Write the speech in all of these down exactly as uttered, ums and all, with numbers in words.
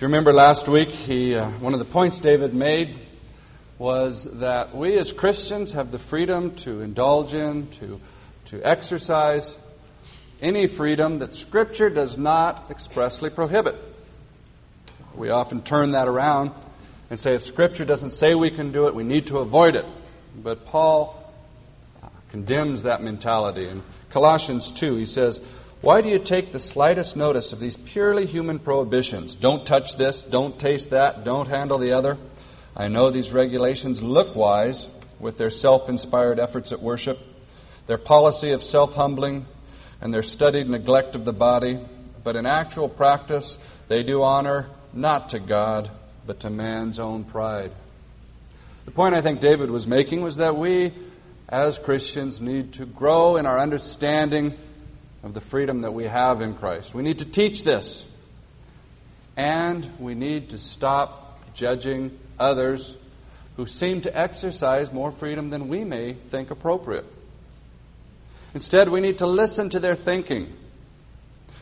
If you remember last week, he uh, one of the points David made was that we as Christians have the freedom to indulge in, to, to exercise any freedom that Scripture does not expressly prohibit. We often turn that around and say if Scripture doesn't say we can do it, we need to avoid it. But Paul condemns that mentality. In Colossians two, he says, "Why do you take the slightest notice of these purely human prohibitions? Don't touch this, don't taste that, don't handle the other. I know these regulations look wise with their self-inspired efforts at worship, their policy of self-humbling, and their studied neglect of the body. But in actual practice, they do honor not to God, but to man's own pride." The point I think David was making was that we, as Christians, need to grow in our understanding of the freedom that we have in Christ. We need to teach this. And we need to stop judging others who seem to exercise more freedom than we may think appropriate. Instead, we need to listen to their thinking.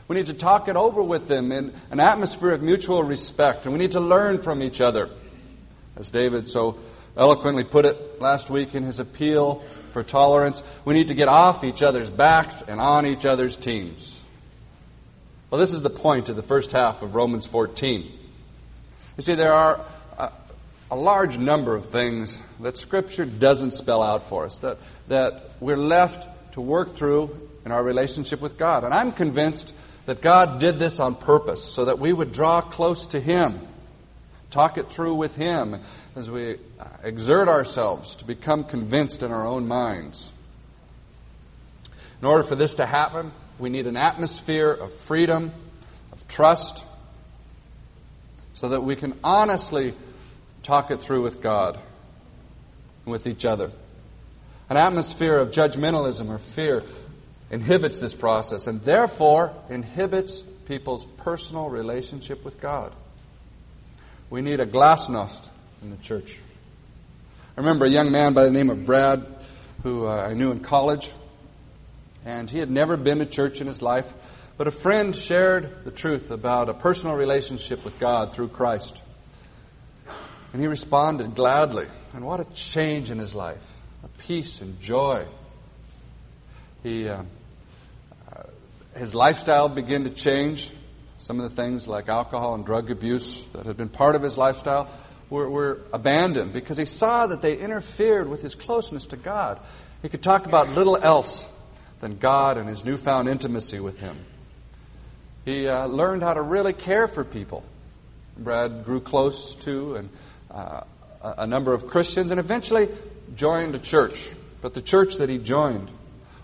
We need to talk it over with them in an atmosphere of mutual respect. And we need to learn from each other. As David so eloquently put it last week in his appeal for tolerance, we need to get off each other's backs and on each other's teams. Well, this is the point of the first half of Romans fourteen. You see, there are a, a large number of things that Scripture doesn't spell out for us, that, that we're left to work through in our relationship with God. And I'm convinced that God did this on purpose so that we would draw close to Him, talk it through with Him as we exert ourselves to become convinced in our own minds. In order for this to happen, we need an atmosphere of freedom, of trust, so that we can honestly talk it through with God and with each other. An atmosphere of judgmentalism or fear inhibits this process and therefore inhibits people's personal relationship with God. We need a glasnost in the church. I remember a young man by the name of Brad who uh, I knew in college, and he had never been to church in his life, but a friend shared the truth about a personal relationship with God through Christ. And he responded gladly, and what a change in his life, a peace and joy. He, uh, uh, his lifestyle began to change. Some of the things like alcohol and drug abuse that had been part of his lifestyle were, were abandoned because he saw that they interfered with his closeness to God. He could talk about little else than God and his newfound intimacy with Him. He uh, learned how to really care for people. Brad grew close to and uh, a number of Christians and eventually joined a church. But the church that he joined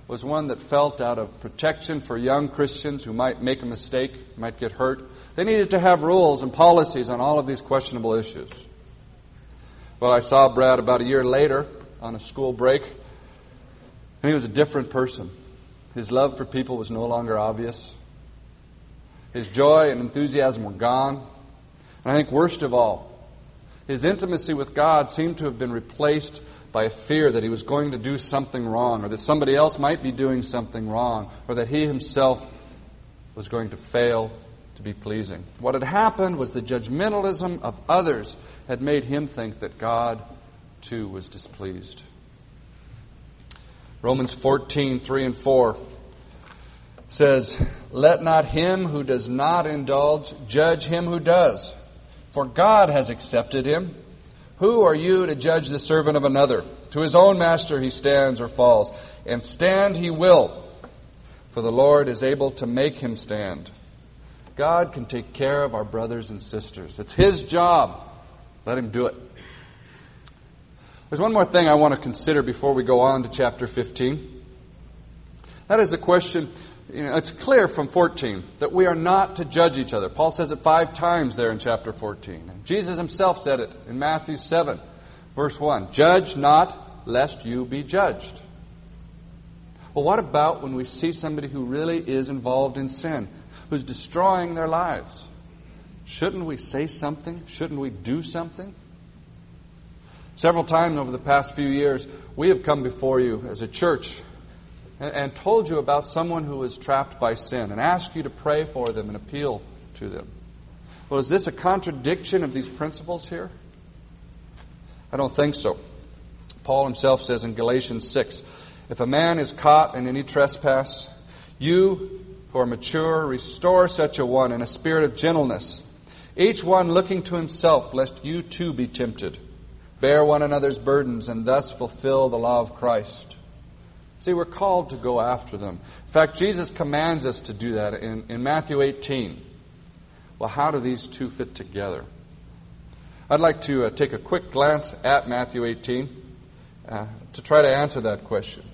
was one that felt out of protection for young Christians who might make a mistake, might get hurt. They needed to have rules and policies on all of these questionable issues. Well, I saw Brad about a year later on a school break, and he was a different person. His love for people was no longer obvious. His joy and enthusiasm were gone. And I think worst of all, his intimacy with God seemed to have been replaced by a fear that he was going to do something wrong, or that somebody else might be doing something wrong, or that he himself was going to fail to be pleasing. What had happened was the judgmentalism of others had made him think that God, too, was displeased. Romans fourteen, three and four says, "Let not him who does not indulge judge him who does, for God has accepted him. Who are you to judge the servant of another? To his own master he stands or falls, and stand he will, for the Lord is able to make him stand." God can take care of our brothers and sisters. It's His job. Let Him do it. There's one more thing I want to consider before we go on to chapter fifteen. That is the question, you know, it's clear from fourteen that we are not to judge each other. Paul says it five times there in chapter fourteen. And Jesus Himself said it in Matthew seven, verse one. "Judge not, lest you be judged." Well, what about when we see somebody who really is involved in sin, who's destroying their lives? Shouldn't we say something? Shouldn't we do something? Several times over the past few years, we have come before you as a church and told you about someone who was trapped by sin and asked you to pray for them and appeal to them. Well, is this a contradiction of these principles here? I don't think so. Paul himself says in Galatians six, if a man is caught in any trespass, you who are mature, restore such a one in a spirit of gentleness, each one looking to himself, lest you too be tempted. Bear one another's burdens, and thus fulfill the law of Christ. See, we're called to go after them. In fact, Jesus commands us to do that in, in Matthew eighteen. Well, how do these two fit together? I'd like to uh, take a quick glance at Matthew eighteen uh, to try to answer that question.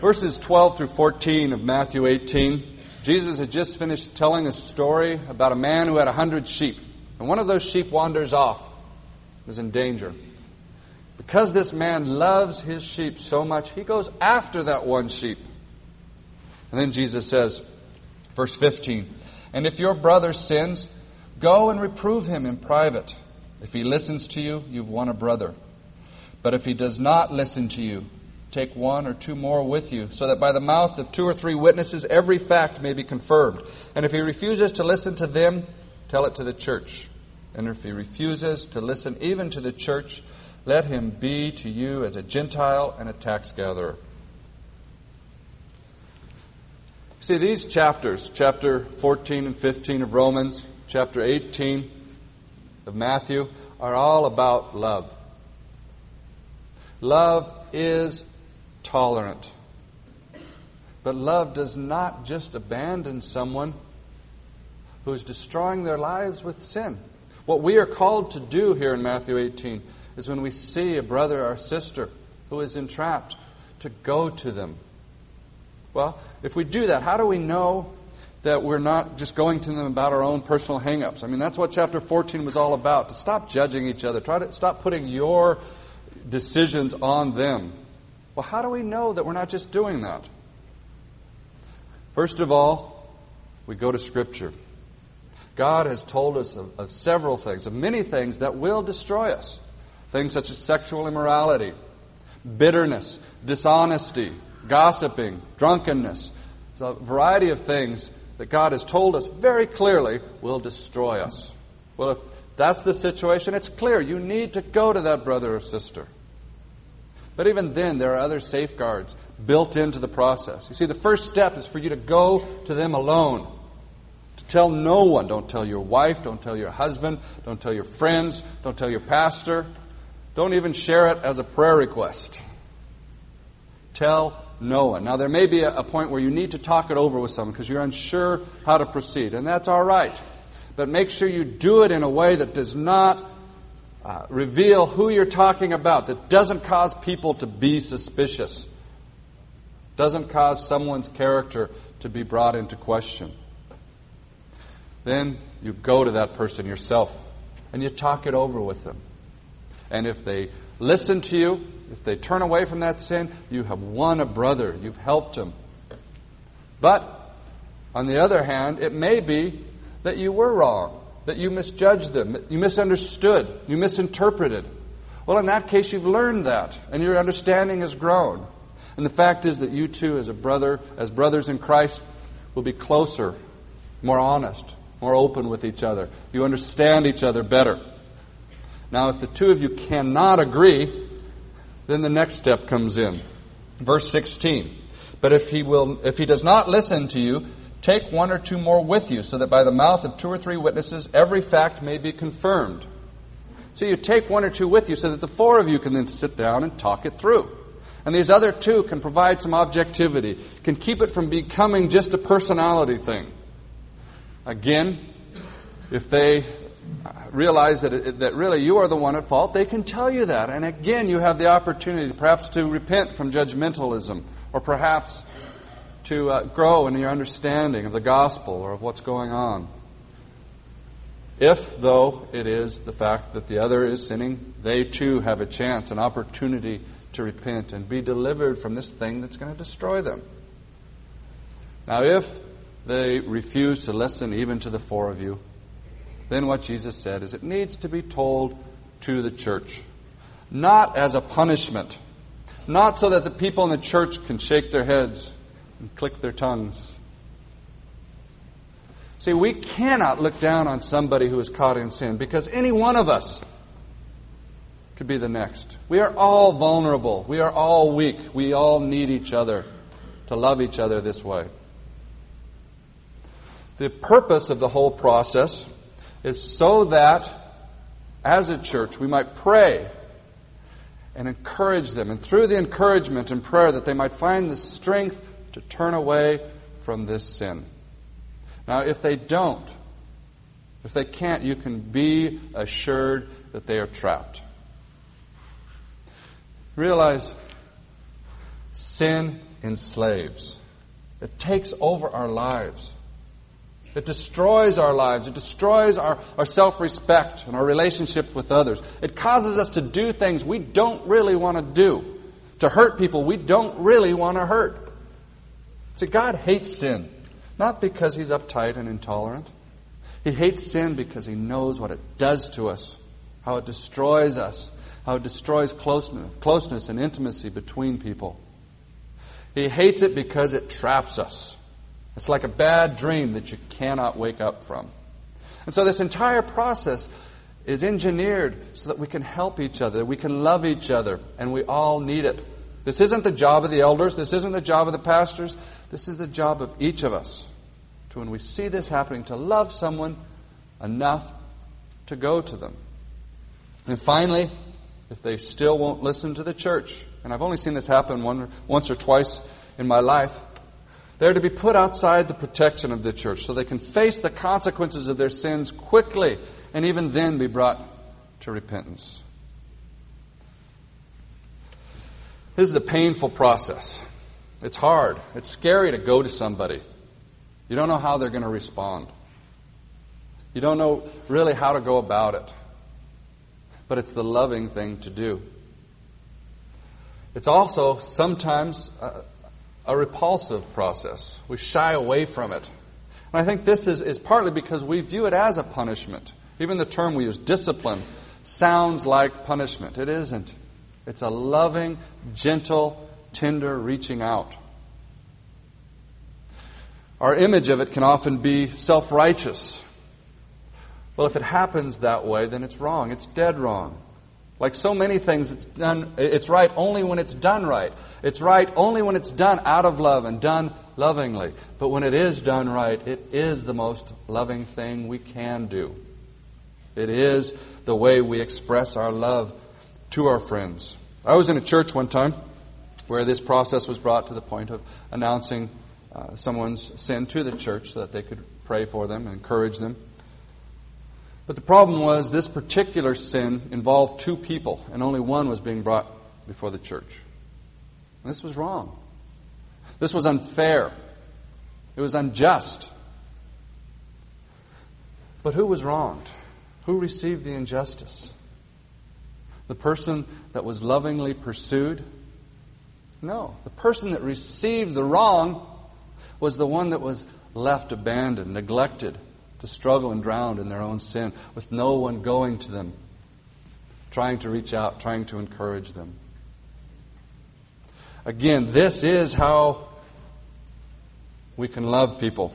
Verses twelve through fourteen of Matthew eighteen, Jesus had just finished telling a story about a man who had a hundred sheep. And one of those sheep wanders off, is in danger. Because this man loves his sheep so much, he goes after that one sheep. And then Jesus says, verse fifteen, and if your brother sins, go and reprove him in private. If he listens to you, you've won a brother. But if he does not listen to you, take one or two more with you, so that by the mouth of two or three witnesses every fact may be confirmed. And if he refuses to listen to them, tell it to the church. And if he refuses to listen even to the church, let him be to you as a Gentile and a tax gatherer. See, these chapters, chapter fourteen and fifteen of Romans, chapter eighteen of Matthew, are all about love. Love is tolerant. But love does not just abandon someone who is destroying their lives with sin. What we are called to do here in Matthew eighteen is when we see a brother or sister who is entrapped, to go to them. Well, if we do that, how do we know that we're not just going to them about our own personal hang-ups? I mean, that's what chapter fourteen was all about, to stop judging each other. Try to stop putting your decisions on them. Well, how do we know that we're not just doing that? First of all, we go to Scripture. God has told us of, of several things, of many things that will destroy us. Things such as sexual immorality, bitterness, dishonesty, gossiping, drunkenness. A variety of things that God has told us very clearly will destroy us. Well, if that's the situation, it's clear. You need to go to that brother or sister. But even then, there are other safeguards built into the process. You see, the first step is for you to go to them alone. To tell no one. Don't tell your wife. Don't tell your husband. Don't tell your friends. Don't tell your pastor. Don't even share it as a prayer request. Tell no one. Now, there may be a, a point where you need to talk it over with someone because you're unsure how to proceed, and that's all right. But make sure you do it in a way that does not uh, reveal who you're talking about, that doesn't cause people to be suspicious, doesn't cause someone's character to be brought into question. Then you go to that person yourself and you talk it over with them. And if they listen to you, if they turn away from that sin, you have won a brother. You've helped him. But, on the other hand, it may be that you were wrong, that you misjudged them, you misunderstood, you misinterpreted. Well, in that case, you've learned that, and your understanding has grown. And the fact is that you two, as a brother, as brothers in Christ, will be closer, more honest, more open with each other. You understand each other better. Now, if the two of you cannot agree, then the next step comes in. Verse sixteen. But if he will, if he does not listen to you, take one or two more with you, so that by the mouth of two or three witnesses every fact may be confirmed. So you take one or two with you so that the four of you can then sit down and talk it through. And these other two can provide some objectivity, can keep it from becoming just a personality thing. Again, if they realize that it, that really you are the one at fault, they can tell you that. And again, you have the opportunity perhaps to repent from judgmentalism, or perhaps to uh, grow in your understanding of the gospel or of what's going on. If, though, it is the fact that the other is sinning, they too have a chance, an opportunity to repent and be delivered from this thing that's going to destroy them. Now, if they refuse to listen even to the four of you, then what Jesus said is it needs to be told to the church. Not as a punishment. Not so that the people in the church can shake their heads and click their tongues. See, we cannot look down on somebody who is caught in sin, because any one of us could be the next. We are all vulnerable. We are all weak. We all need each other to love each other this way. The purpose of the whole process is so that as a church we might pray and encourage them, and through the encouragement and prayer that they might find the strength to turn away from this sin. Now, if they don't, if they can't, you can be assured that they are trapped. Realize sin enslaves. It takes over our lives. It destroys our lives. It destroys our, our self-respect and our relationship with others. It causes us to do things we don't really want to do, to hurt people we don't really want to hurt. See, God hates sin, not because He's uptight and intolerant. He hates sin because He knows what it does to us, how it destroys us, how it destroys closeness, closeness and intimacy between people. He hates it because it traps us. It's like a bad dream that you cannot wake up from. And so this entire process is engineered so that we can help each other, we can love each other, and we all need it. This isn't the job of the elders. This isn't the job of the pastors. This is the job of each of us, to, when we see this happening, to love someone enough to go to them. And finally, if they still won't listen to the church, and I've only seen this happen one, once or twice in my life, they're to be put outside the protection of the church so they can face the consequences of their sins quickly, and even then be brought to repentance. This is a painful process. It's hard. It's scary to go to somebody. You don't know how they're going to respond. You don't know really how to go about it. But it's the loving thing to do. It's also sometimes Uh, a repulsive process. We shy away from it. And I think this is, is partly because we view it as a punishment. Even the term we use, discipline, sounds like punishment. It isn't. It's a loving, gentle, tender reaching out. Our image of it can often be self-righteous. Well, if it happens that way, then it's wrong. It's dead wrong. Like so many things, it's done. It's right only when it's done right. It's right only when it's done out of love and done lovingly. But when it is done right, it is the most loving thing we can do. It is the way we express our love to our friends. I was in a church one time where this process was brought to the point of announcing uh, someone's sin to the church so that they could pray for them and encourage them. But the problem was this particular sin involved two people, and only one was being brought before the church. And this was wrong. This was unfair. It was unjust. But who was wronged? Who received the injustice? The person that was lovingly pursued? No. The person that received the wrong was the one that was left abandoned, neglected, to struggle and drown in their own sin, with no one going to them, trying to reach out, trying to encourage them. Again, this is how we can love people.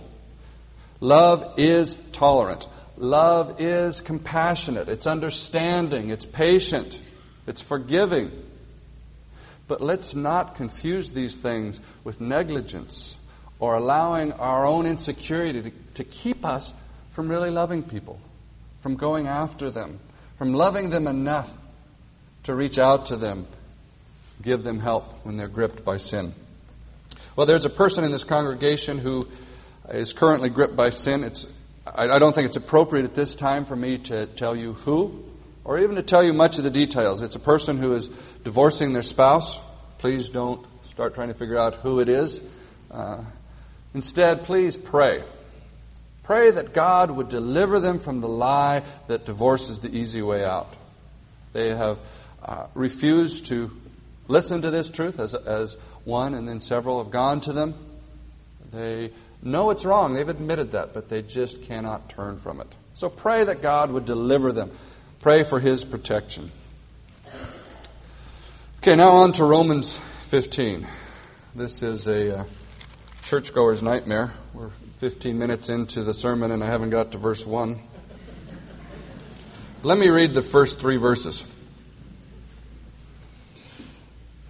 Love is tolerant. Love is compassionate. It's understanding. It's patient. It's forgiving. But let's not confuse these things with negligence or allowing our own insecurity to, to keep us from really loving people, from going after them, from loving them enough to reach out to them, give them help when they're gripped by sin. Well, there's a person in this congregation who is currently gripped by sin. It's, I, I don't think it's appropriate at this time for me to tell you who, or even to tell you much of the details. It's a person who is divorcing their spouse. Please don't start trying to figure out who it is. Uh, instead, please pray. Pray that God would deliver them from the lie that divorce is the easy way out. They have uh, refused to listen to this truth, as, as one and then several have gone to them. They know it's wrong. They've admitted that, but they just cannot turn from it. So pray that God would deliver them. Pray for His protection. Okay, now on to Romans fifteen. This is a uh, churchgoer's nightmare. We're fifteen minutes into the sermon and I haven't got to verse one. Let me read the first three verses.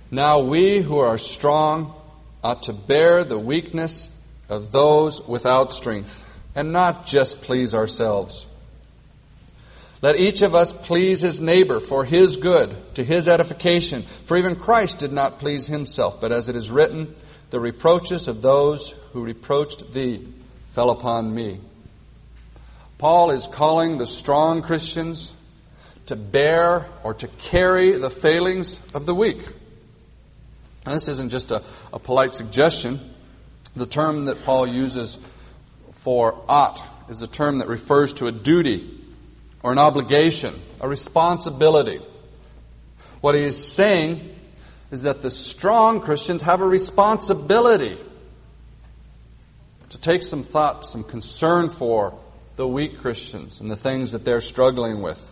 Now we who are strong ought to bear the weakness of those without strength, and not just please ourselves. Let each of us please his neighbor for his good, to his edification. For even Christ did not please himself, but as it is written, the reproaches of those who reproached thee fell upon me. Paul is calling the strong Christians to bear or to carry the failings of the weak. Now, this isn't just a, a polite suggestion. The term that Paul uses for ought is a term that refers to a duty or an obligation, a responsibility. What he is saying is that the strong Christians have a responsibility to take some thought, some concern for the weak Christians and the things that they're struggling with.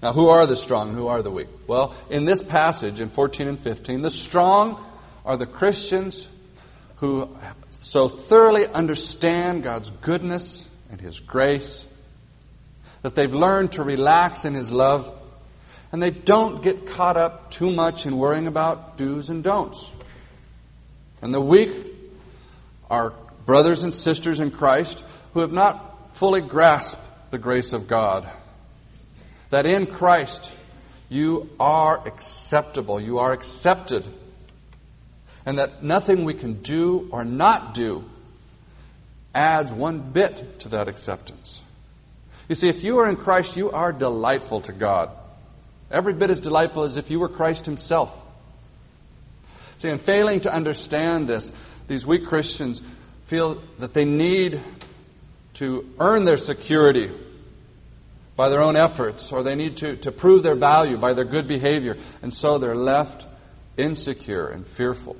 Now, who are the strong and who are the weak? Well, in this passage, in fourteen and fifteen, the strong are the Christians who so thoroughly understand God's goodness and His grace that they've learned to relax in His love, and they don't get caught up too much in worrying about do's and don'ts. And the weak are brothers and sisters in Christ who have not fully grasped the grace of God. That in Christ you are acceptable, you are accepted, and that nothing we can do or not do adds one bit to that acceptance. You see, if you are in Christ, you are delightful to God. Every bit as delightful as if you were Christ Himself. See, in failing to understand this, these weak Christians feel that they need to earn their security by their own efforts, or they need to, to prove their value by their good behavior. And so they're left insecure and fearful.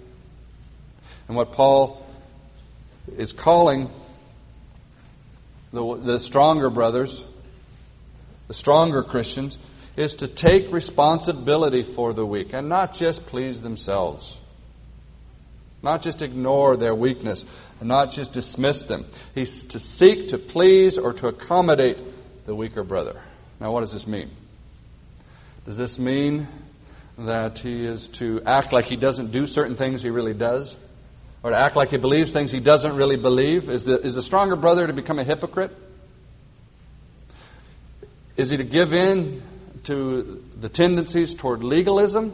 And what Paul is calling The, the stronger brothers, the stronger Christians, is to take responsibility for the weak and not just please themselves. Not just ignore their weakness and not just dismiss them. He's to seek to please or to accommodate the weaker brother. Now, what does this mean? Does this mean that he is to act like he doesn't do certain things he really does? Or to act like he believes things he doesn't really believe? Is the, is the stronger brother to become a hypocrite? Is he to give in to the tendencies toward legalism?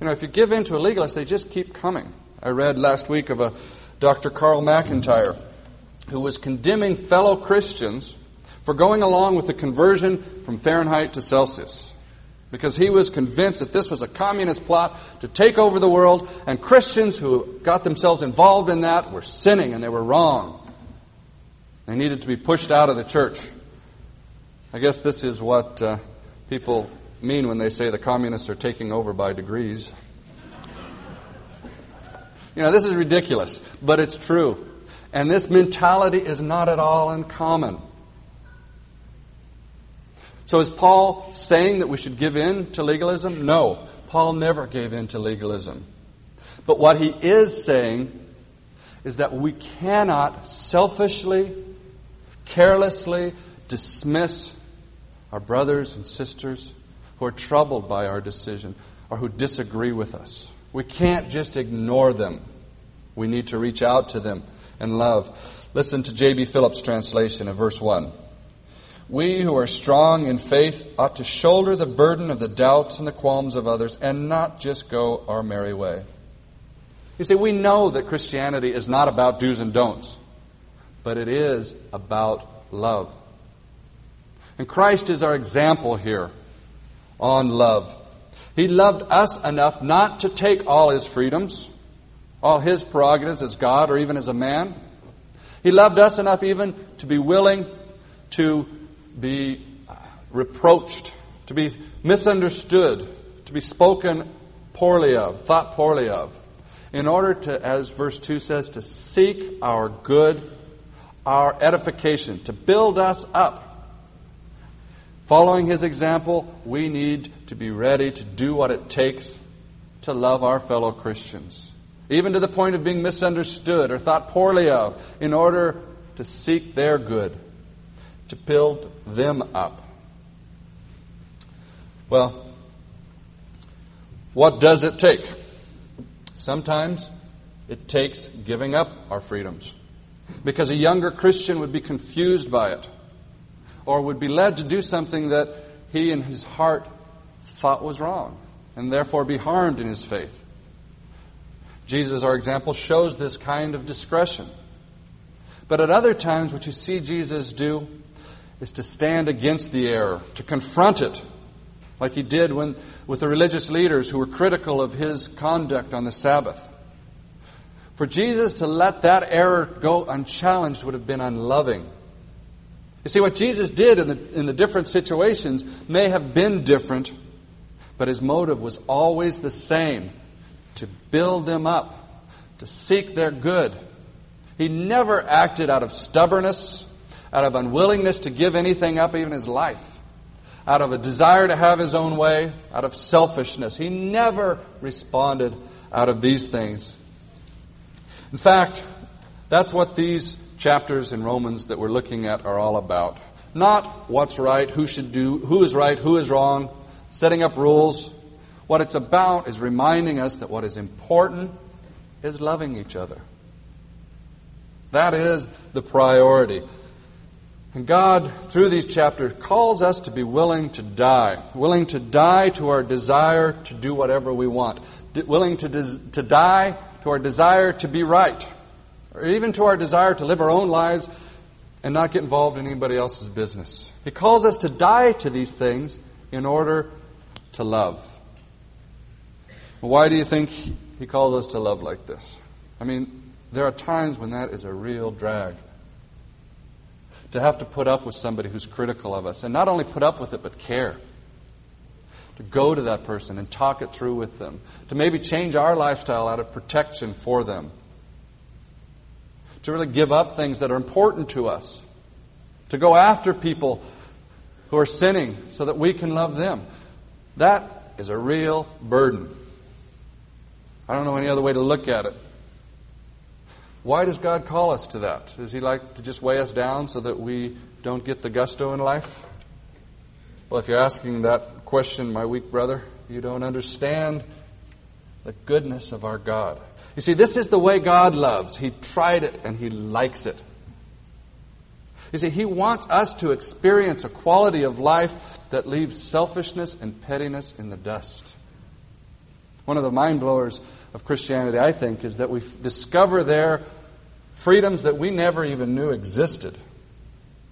You know, if you give in to a legalist, they just keep coming. I read last week of a Doctor Carl McIntyre who was condemning fellow Christians for going along with the conversion from Fahrenheit to Celsius, because he was convinced that this was a communist plot to take over the world, and Christians who got themselves involved in that were sinning and they were wrong. They needed to be pushed out of the church. I guess this is what uh, people mean when they say the communists are taking over by degrees. You know, this is ridiculous, but it's true. And this mentality is not at all uncommon. So is Paul saying that we should give in to legalism? No, Paul never gave in to legalism. But what he is saying is that we cannot selfishly, carelessly dismiss our brothers and sisters who are troubled by our decision or who disagree with us. We can't just ignore them. We need to reach out to them in love. Listen to J B Phillips' translation of verse one. We who are strong in faith ought to shoulder the burden of the doubts and the qualms of others and not just go our merry way. You see, we know that Christianity is not about do's and don'ts, but it is about love. And Christ is our example here on love. He loved us enough not to take all His freedoms, all His prerogatives as God or even as a man. He loved us enough even to be willing to be reproached, to be misunderstood, to be spoken poorly of, thought poorly of, in order to, as verse two says, to seek our good, our edification, to build us up. Following His example, we need to be ready to do what it takes to love our fellow Christians, even to the point of being misunderstood or thought poorly of, in order to seek their good, to build them up. Well, what does it take? Sometimes it takes giving up our freedoms, because a younger Christian would be confused by it, or would be led to do something that he in his heart thought was wrong, and therefore be harmed in his faith. Jesus, our example, shows this kind of discretion. But at other times, what you see Jesus do is to stand against the error, to confront it, like he did when, with the religious leaders who were critical of his conduct on the Sabbath. For Jesus to let that error go unchallenged would have been unloving. You see, what Jesus did in the, in the different situations may have been different, but his motive was always the same: to build them up, to seek their good. He never acted out of stubbornness, out of unwillingness to give anything up, even his life, out of a desire to have his own way, out of selfishness. He never responded out of these things. In fact, that's what these chapters in Romans that we're looking at are all about. Not what's right, who should do, who is right, who is wrong, setting up rules. What it's about is reminding us that what is important is loving each other. That is the priority. And God, through these chapters, calls us to be willing to die, willing to die to our desire to do whatever we want, willing to des- to die to our desire to be right, or even to our desire to live our own lives and not get involved in anybody else's business. He calls us to die to these things in order to love. Why do you think he calls us to love like this? I mean, there are times when that is a real drag. To have to put up with somebody who's critical of us, and not only put up with it, but care. To go to that person and talk it through with them. To maybe change our lifestyle out of protection for them. To really give up things that are important to us. To go after people who are sinning so that we can love them. That is a real burden. I don't know any other way to look at it. Why does God call us to that? Does he like to just weigh us down so that we don't get the gusto in life? Well, if you're asking that question, my weak brother, you don't understand the goodness of our God. You see, this is the way God loves. He tried it and he likes it. You see, he wants us to experience a quality of life that leaves selfishness and pettiness in the dust. One of the mind blowers of Christianity, I think, is that we discover there freedoms that we never even knew existed.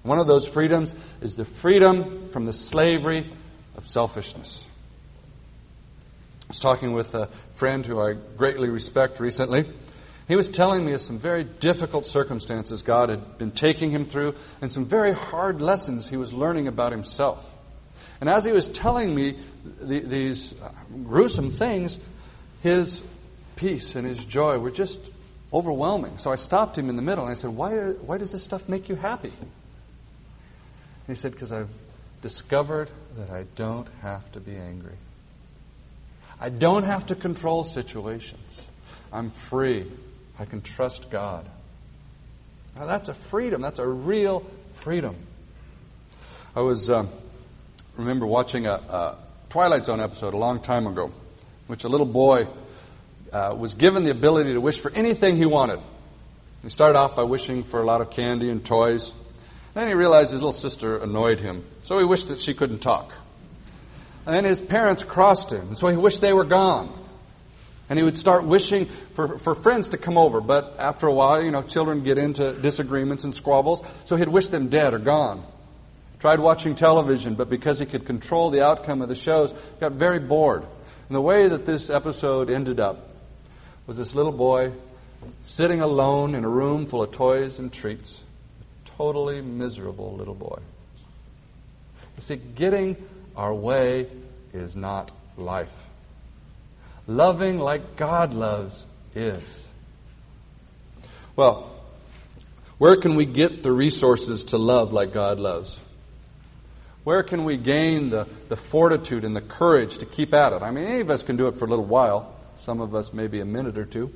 One of those freedoms is the freedom from the slavery of selfishness. I was talking with a friend who I greatly respect recently. He was telling me of some very difficult circumstances God had been taking him through and some very hard lessons he was learning about himself. And as he was telling me th- these gruesome things, his peace and his joy were just overwhelming. So I stopped him in the middle and I said, why, are, why does this stuff make you happy? And he said, because I've discovered that I don't have to be angry. I don't have to control situations. I'm free. I can trust God. Now that's a freedom. That's a real freedom. I was... Um, remember watching a, a Twilight Zone episode a long time ago, which a little boy uh, was given the ability to wish for anything he wanted. He started off by wishing for a lot of candy and toys. Then he realized his little sister annoyed him, so he wished that she couldn't talk. And then his parents crossed him, and so he wished they were gone. And he would start wishing for, for friends to come over, but after a while, you know, children get into disagreements and squabbles, so he'd wish them dead or gone. Tried watching television, but because he could control the outcome of the shows, got very bored. And the way that this episode ended up was this little boy sitting alone in a room full of toys and treats. A totally miserable little boy. You see, getting our way is not life. Loving like God loves is. Well, where can we get the resources to love like God loves? Where can we gain the, the fortitude and the courage to keep at it? I mean, any of us can do it for a little while. Some of us maybe a minute or two.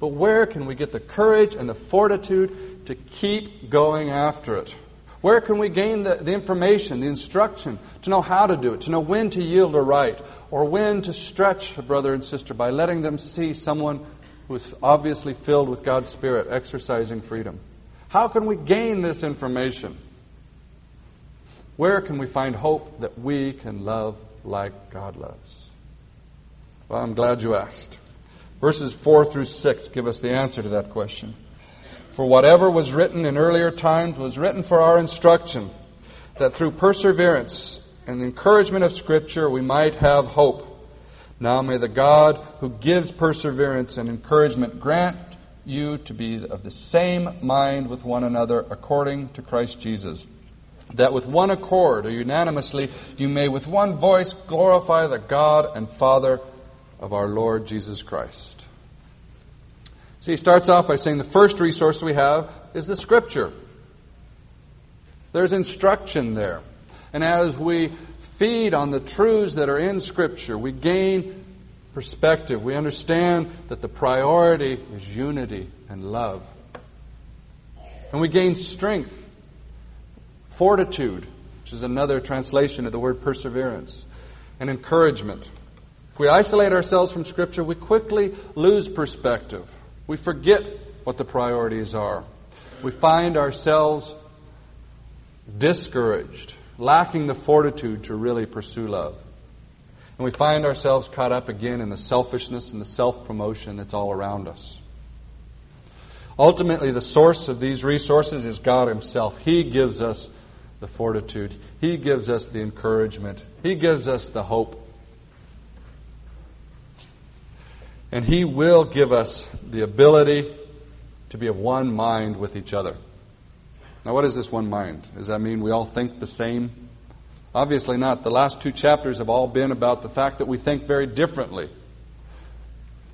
But where can we get the courage and the fortitude to keep going after it? Where can we gain the, the information, the instruction, to know how to do it, to know when to yield a right, or when to stretch a brother and sister by letting them see someone who is obviously filled with God's Spirit, exercising freedom? How can we gain this information? Where can we find hope that we can love like God loves? Well, I'm glad you asked. Verses four through six give us the answer to that question. For whatever was written in earlier times was written for our instruction, that through perseverance and the encouragement of Scripture we might have hope. Now may the God who gives perseverance and encouragement grant you to be of the same mind with one another according to Christ Jesus, that with one accord or unanimously you may with one voice glorify the God and Father of our Lord Jesus Christ. So he starts off by saying the first resource we have is the Scripture. There's instruction there. And as we feed on the truths that are in Scripture, we gain perspective. We understand that the priority is unity and love. And we gain strength, fortitude, which is another translation of the word perseverance, and encouragement. If we isolate ourselves from Scripture, we quickly lose perspective. We forget what the priorities are. We find ourselves discouraged, lacking the fortitude to really pursue love. And we find ourselves caught up again in the selfishness and the self-promotion that's all around us. Ultimately, the source of these resources is God Himself. He gives us the fortitude. He gives us the encouragement. He gives us the hope. And He will give us the ability to be of one mind with each other. Now, what is this one mind? Does that mean we all think the same? Obviously not. The last two chapters have all been about the fact that we think very differently.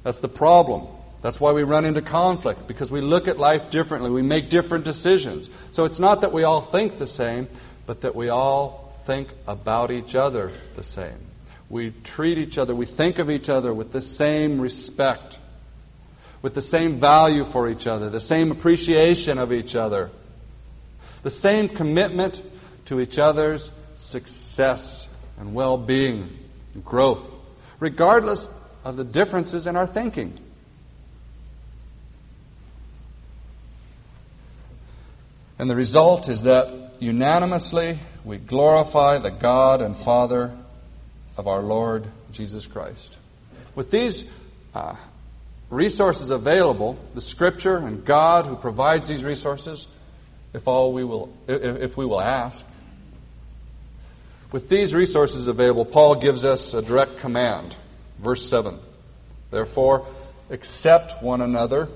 That's the problem. That's why we run into conflict, because we look at life differently. We make different decisions. So it's not that we all think the same, but that we all think about each other the same. We treat each other, we think of each other with the same respect, with the same value for each other, the same appreciation of each other, the same commitment to each other's success and well-being and growth, regardless of the differences in our thinking. And the result is that unanimously we glorify the God and Father of our Lord Jesus Christ. With these uh, resources available, the Scripture and God who provides these resources, if all we will, if we will ask, with these resources available, Paul gives us a direct command, verse seven. Therefore, accept one another,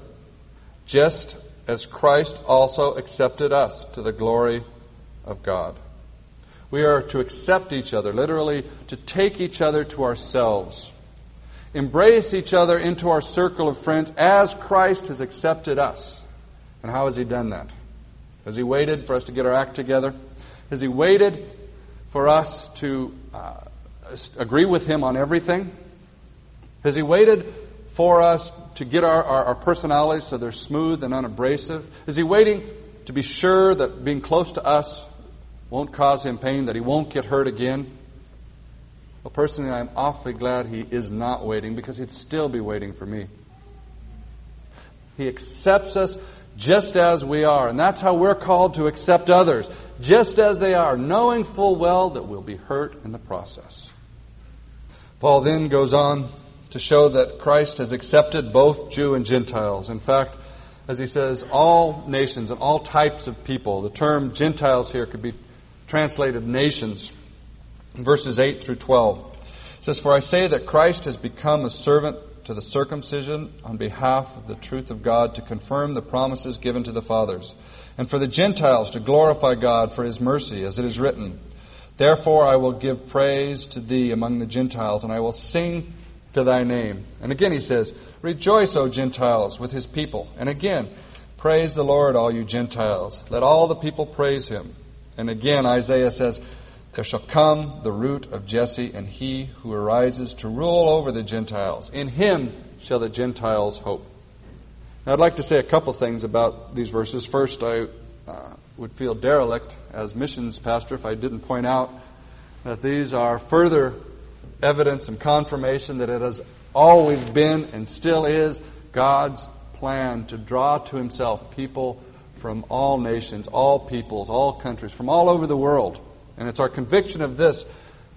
just as Christ also accepted us, to the glory of God. We are to accept each other, literally to take each other to ourselves. Embrace each other into our circle of friends as Christ has accepted us. And how has He done that? Has He waited for us to get our act together? Has He waited for us to uh, agree with Him on everything? Has He waited for us to get our, our, our personalities so they're smooth and unabrasive? Is He waiting to be sure that being close to us won't cause Him pain, that He won't get hurt again? Well, personally, I'm awfully glad He is not waiting, because He'd still be waiting for me. He accepts us just as we are, and that's how we're called to accept others, just as they are, knowing full well that we'll be hurt in the process. Paul then goes on to show that Christ has accepted both Jew and Gentiles. In fact, as he says, all nations and all types of people. The term Gentiles here could be translated nations. In verses eight through twelve, it says, For I say that Christ has become a servant to the circumcision on behalf of the truth of God, to confirm the promises given to the fathers, and for the Gentiles to glorify God for His mercy, as it is written, Therefore I will give praise to Thee among the Gentiles, and I will sing to Thy name. And again he says, Rejoice, O Gentiles, with His people. And again, praise the Lord, all you Gentiles. Let all the people praise Him. And again, Isaiah says, There shall come the root of Jesse, and He who arises to rule over the Gentiles. In Him shall the Gentiles hope. Now, I'd like to say a couple things about these verses. First, I uh, would feel derelict as missions pastor if I didn't point out that these are further evidence and confirmation that it has always been and still is God's plan to draw to Himself people from all nations, all peoples, all countries, from all over the world. And it's our conviction of this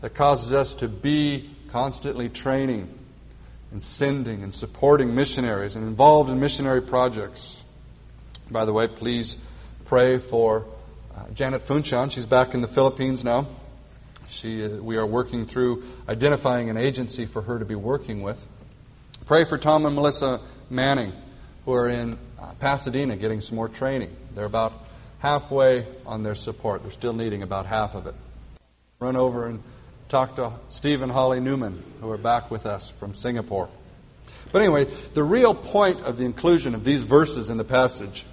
that causes us to be constantly training and sending and supporting missionaries and involved in missionary projects. By the way, please pray for uh, Janet Funchan. She's back in the Philippines now. She, uh, we are working through identifying an agency for her to be working with. Pray for Tom and Melissa Manning, who are in uh, Pasadena getting some more training. They're about halfway on their support. They're still needing about half of it. Run over and talk to Steve and Holly Newman, who are back with us from Singapore. But anyway, the real point of the inclusion of these verses in the passage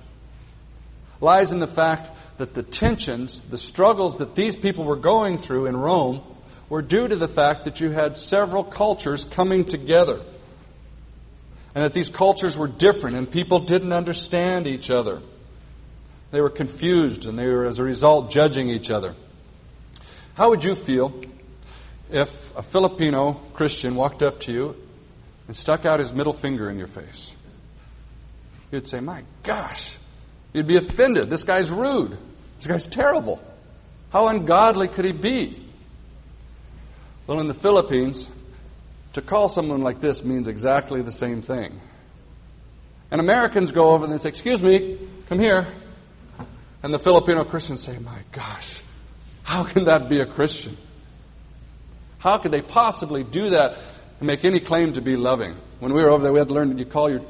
lies in the fact that the tensions, the struggles that these people were going through in Rome were due to the fact that you had several cultures coming together, and that these cultures were different and people didn't understand each other. They were confused and they were, as a result, judging each other. How would you feel if a Filipino Christian walked up to you and stuck out his middle finger in your face? You'd say, my gosh, you'd be offended. This guy's rude. This guy's terrible. How ungodly could he be? Well, in the Philippines, to call someone like this means exactly the same thing. And Americans go over and they say, excuse me, come here. And the Filipino Christians say, my gosh, how can that be a Christian? How could they possibly do that and make any claim to be loving? When we were over there, we had to learn that you call your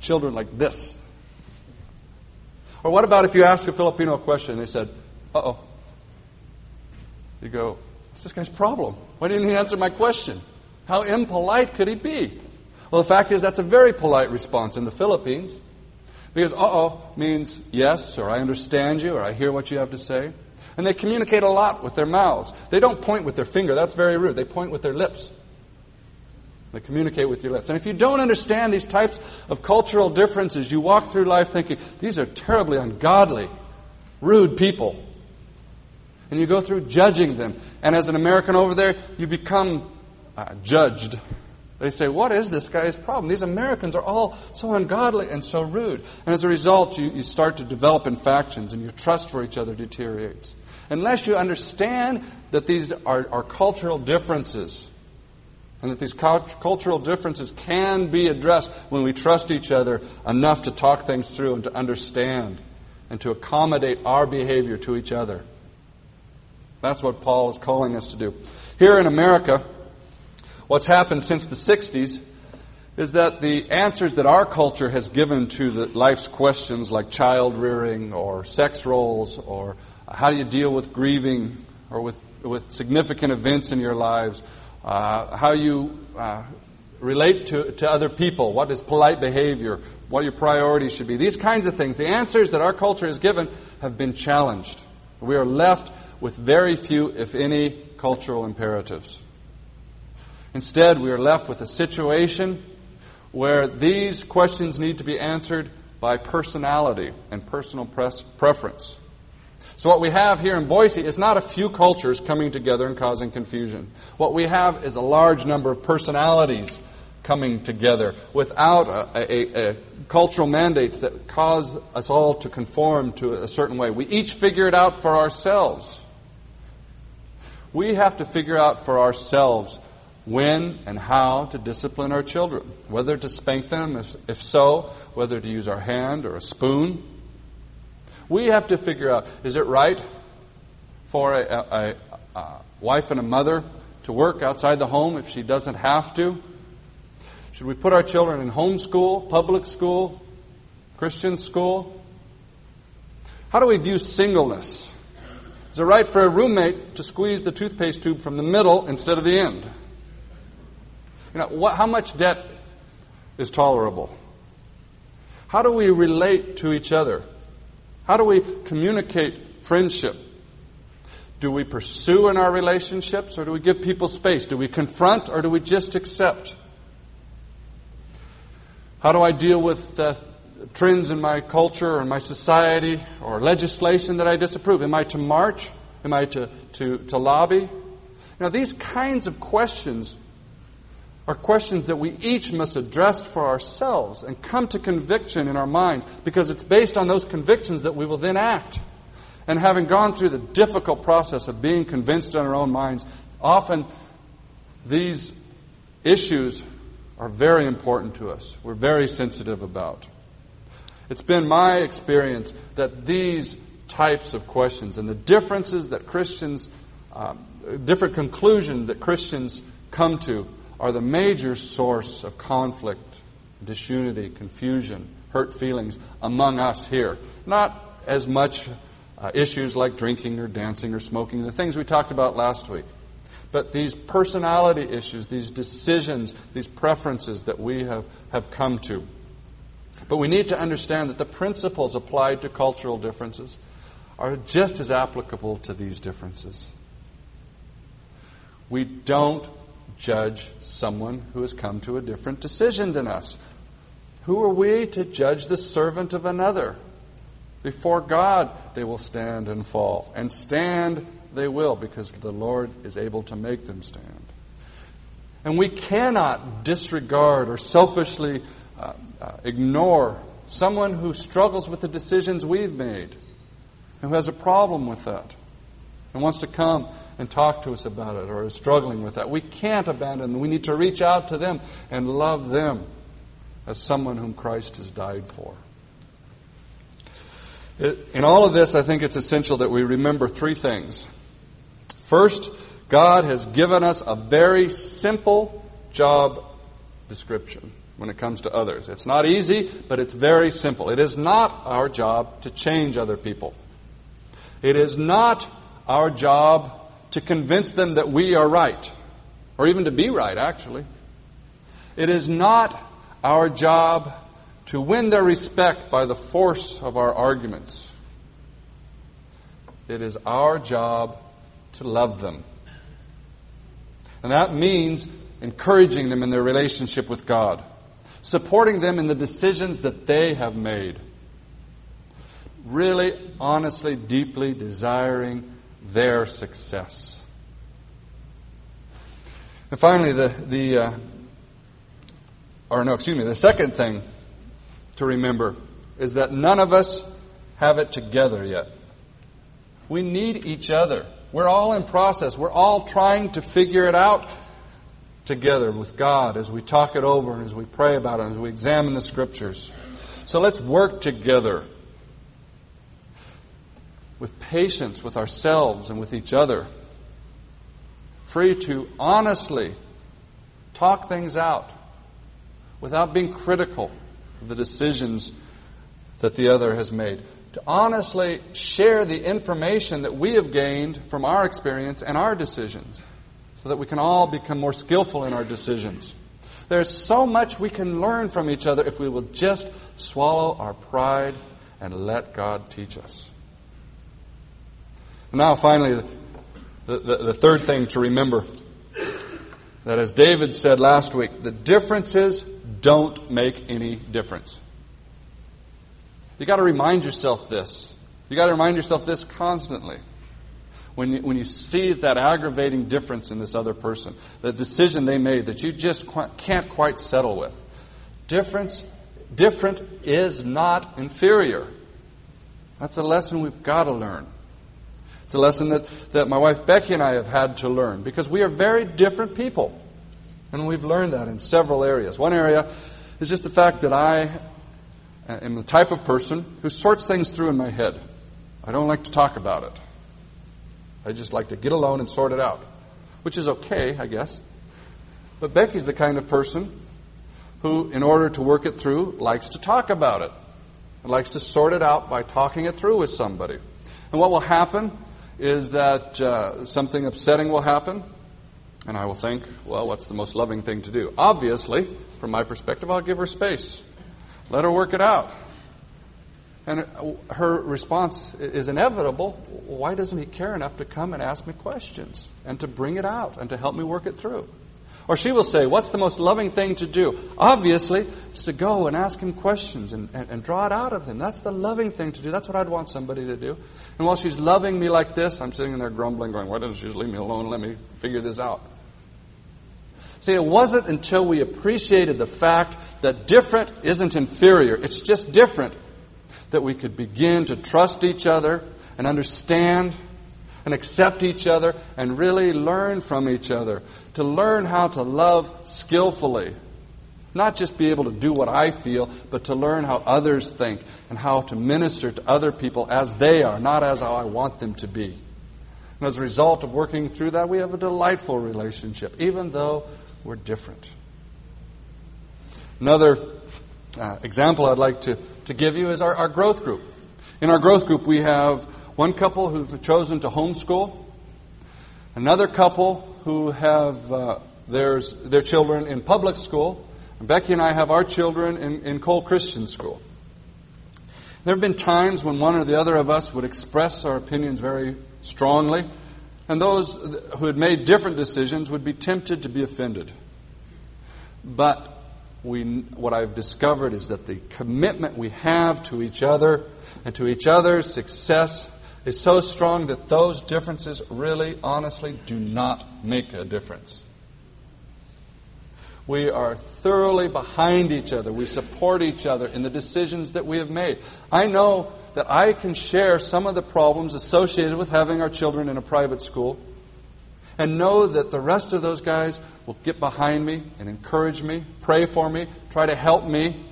children like this. Or what about if you ask a Filipino a question and they said, uh-oh. You go, what's this guy's problem? Why didn't he answer my question? How impolite could he be? Well, the fact is that's a very polite response in the Philippines. Because uh-oh means yes, or I understand you, or I hear what you have to say. And they communicate a lot with their mouths. They don't point with their finger. That's very rude. They point with their lips. They communicate with your lips. And if you don't understand these types of cultural differences, you walk through life thinking, these are terribly ungodly, rude people. And you go through judging them. And as an American over there, you become uh, judged. They say, what is this guy's problem? These Americans are all so ungodly and so rude. And as a result, you, you start to develop in factions and your trust for each other deteriorates. Unless you understand that these are, are cultural differences and that these cult- cultural differences can be addressed when we trust each other enough to talk things through and to understand and to accommodate our behavior to each other. That's what Paul is calling us to do. Here in America, what's happened since the sixties is that the answers that our culture has given to the life's questions like child rearing or sex roles or how do you deal with grieving or with, with significant events in your lives, uh, how you uh, relate to, to other people, what is polite behavior, what your priorities should be, these kinds of things, the answers that our culture has given have been challenged. We are left with very few, if any, cultural imperatives. Instead, we are left with a situation where these questions need to be answered by personality and personal pres- preference. So what we have here in Boise is not a few cultures coming together and causing confusion. What we have is a large number of personalities coming together without a, a, a cultural mandates that cause us all to conform to a certain way. We each figure it out for ourselves. We have to figure out for ourselves when and how to discipline our children, whether to spank them, if so, whether to use our hand or a spoon. We have to figure out, is it right for a, a, a wife and a mother to work outside the home if she doesn't have to? Should we put our children in homeschool, public school, Christian school? How do we view singleness? Is it right for a roommate to squeeze the toothpaste tube from the middle instead of the end? You know, what, how much debt is tolerable? How do we relate to each other? How do we communicate friendship? Do we pursue in our relationships, or do we give people space? Do we confront, or do we just accept? How do I deal with uh, trends in my culture or in my society or legislation that I disapprove? Am I to march? Am I to, to, to lobby? Now, these kinds of questions are questions that we each must address for ourselves and come to conviction in our minds, because it's based on those convictions that we will then act. And having gone through the difficult process of being convinced in our own minds, often these issues are very important to us. We're very sensitive about. It's been my experience that these types of questions and the differences that Christians, um, different conclusions that Christians come to, are the major source of conflict, disunity, confusion, hurt feelings among us here. Not as much uh, issues like drinking or dancing or smoking, the things we talked about last week. But these personality issues, these decisions, these preferences that we have, have come to. But we need to understand that the principles applied to cultural differences are just as applicable to these differences. We don't judge someone who has come to a different decision than us. Who are we to judge the servant of another? Before God, they will stand and fall. And stand they will, because the Lord is able to make them stand. And we cannot disregard or selfishly uh, uh, ignore someone who struggles with the decisions we've made and who has a problem with that and wants to come and talk to us about it, or is struggling with that. We can't abandon them. We need to reach out to them and love them as someone whom Christ has died for. In all of this, I think it's essential that we remember three things. First, God has given us a very simple job description when it comes to others. It's not easy, but it's very simple. It is not our job to change other people. It is not our job to convince them that we are right, or even to be right, actually. It is not our job to win their respect by the force of our arguments. It is our job to love them. And that means encouraging them in their relationship with God, supporting them in the decisions that they have made, really, honestly, deeply desiring their success. And finally, the the uh, or no, excuse me, the second thing to remember is that none of us have it together yet. We need each other. We're all in process. We're all trying to figure it out together with God as we talk it over and as we pray about it and as we examine the Scriptures. So let's work together, with patience with ourselves and with each other, free to honestly talk things out without being critical of the decisions that the other has made, to honestly share the information that we have gained from our experience and our decisions so that we can all become more skillful in our decisions. There's so much we can learn from each other if we will just swallow our pride and let God teach us. Now, finally, the, the, the third thing to remember, that as David said last week, the differences don't make any difference. You got to remind yourself this. You got to remind yourself this constantly. When you, when you see that aggravating difference in this other person, the decision they made that you just qu- can't quite settle with, difference, different is not inferior. That's a lesson we've got to learn. It's a lesson that, that my wife Becky and I have had to learn, because we are very different people. And we've learned that in several areas. One area is just the fact that I am the type of person who sorts things through in my head. I don't like to talk about it. I just like to get alone and sort it out, which is okay, I guess. But Becky's the kind of person who, in order to work it through, likes to talk about it. And likes to sort it out by talking it through with somebody. And what will happen is that uh, something upsetting will happen, and I will think, well, what's the most loving thing to do? Obviously, from my perspective, I'll give her space. Let her work it out. And her response is inevitable. Why doesn't he care enough to come and ask me questions and to bring it out and to help me work it through? Or she will say, what's the most loving thing to do? Obviously, it's to go and ask him questions and, and, and draw it out of him. That's the loving thing to do. That's what I'd want somebody to do. And while she's loving me like this, I'm sitting there grumbling, going, why doesn't she just leave me alone and let me figure this out? See, it wasn't until we appreciated the fact that different isn't inferior, it's just different, that we could begin to trust each other and understand and accept each other and really learn from each other, to learn how to love skillfully. Not just be able to do what I feel, but to learn how others think and how to minister to other people as they are, not as how I want them to be. And as a result of working through that, we have a delightful relationship, even though we're different. Another uh, example I'd like to, to give you is our, our growth group. In our growth group, we have one couple who've chosen to homeschool, another couple who have uh, theirs, their children in public school, and Becky and I have our children in, in Cole Christian School. There have been times when one or the other of us would express our opinions very strongly, and those who had made different decisions would be tempted to be offended. But we, what I've discovered is that the commitment we have to each other and to each other's success is so strong that those differences really, honestly, do not make a difference. We are thoroughly behind each other. We support each other in the decisions that we have made. I know that I can share some of the problems associated with having our children in a private school and know that the rest of those guys will get behind me and encourage me, pray for me, try to help me.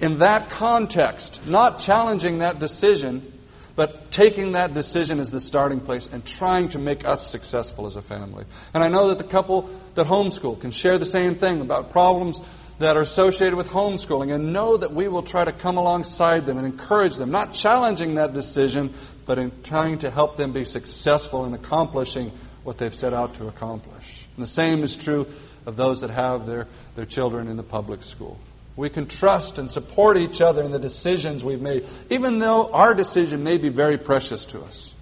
In that context, not challenging that decision, but taking that decision as the starting place and trying to make us successful as a family. And I know that the couple that homeschool can share the same thing about problems that are associated with homeschooling and know that we will try to come alongside them and encourage them, not challenging that decision, but in trying to help them be successful in accomplishing what they've set out to accomplish. And the same is true of those that have their, their children in the public school. We can trust and support each other in the decisions we've made, even though our decision may be very precious to us.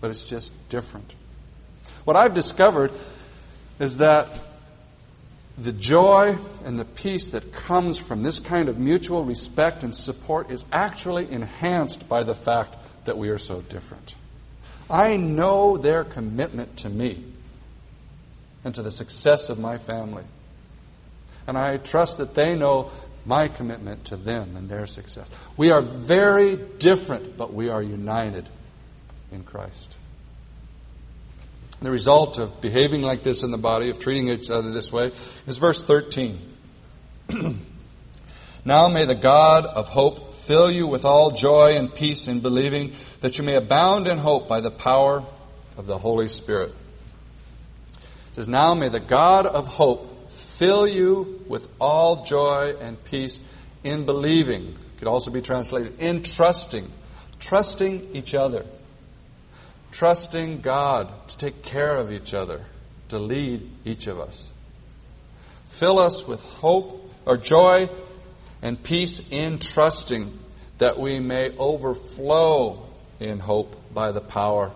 But it's just different. What I've discovered is that the joy and the peace that comes from this kind of mutual respect and support is actually enhanced by the fact that we are so different. I know their commitment to me and to the success of my family. And I trust that they know my commitment to them and their success. We are very different, but we are united in Christ. The result of behaving like this in the body, of treating each other this way, is verse thirteen. Now may the God of hope fill you with all joy and peace in believing, that you may abound in hope by the power of the Holy Spirit. It says, now may the God of hope fill you with all joy and peace in believing. It could also be translated in trusting. Trusting each other. Trusting God to take care of each other, to lead each of us. Fill us with hope or joy and peace in trusting, that we may overflow in hope by the power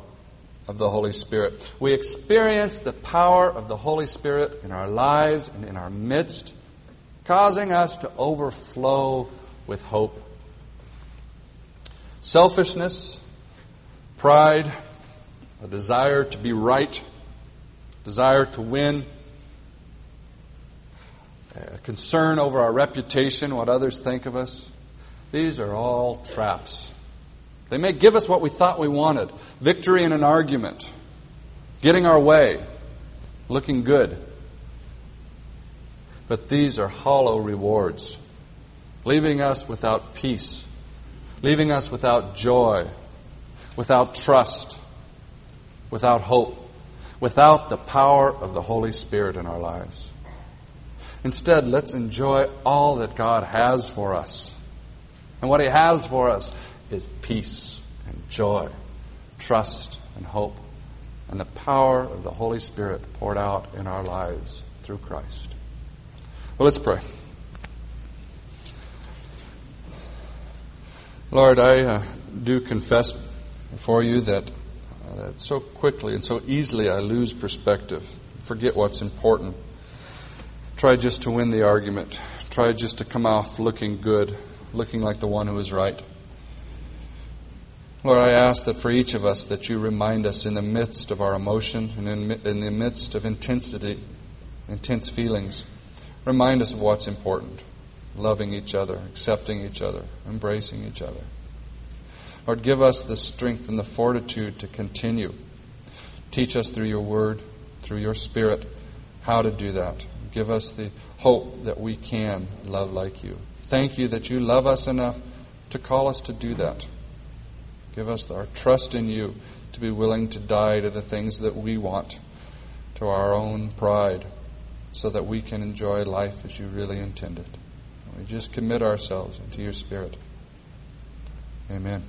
of the Holy Spirit. We experience the power of the Holy Spirit in our lives and in our midst, causing us to overflow with hope. Selfishness, pride, a desire to be right, desire to win, a concern over our reputation, what others think of us, these are all traps. They may give us what we thought we wanted. Victory in an argument. Getting our way. Looking good. But these are hollow rewards. Leaving us without peace. Leaving us without joy. Without trust. Without hope. Without the power of the Holy Spirit in our lives. Instead, let's enjoy all that God has for us. And what He has for us is peace and joy, trust and hope, and the power of the Holy Spirit poured out in our lives through Christ. Well, let's pray. Lord, I uh, do confess before you that, uh, that so quickly and so easily I lose perspective, forget what's important. Try just to win the argument. Try just to come off looking good, looking like the one who is right. Lord, I ask that for each of us that you remind us in the midst of our emotion and in, in the midst of intensity, intense feelings, remind us of what's important, loving each other, accepting each other, embracing each other. Lord, give us the strength and the fortitude to continue. Teach us through your word, through your spirit, how to do that. Give us the hope that we can love like you. Thank you that you love us enough to call us to do that. Give us our trust in you to be willing to die to the things that we want, to our own pride, so that we can enjoy life as you really intended. We just commit ourselves into your spirit. Amen.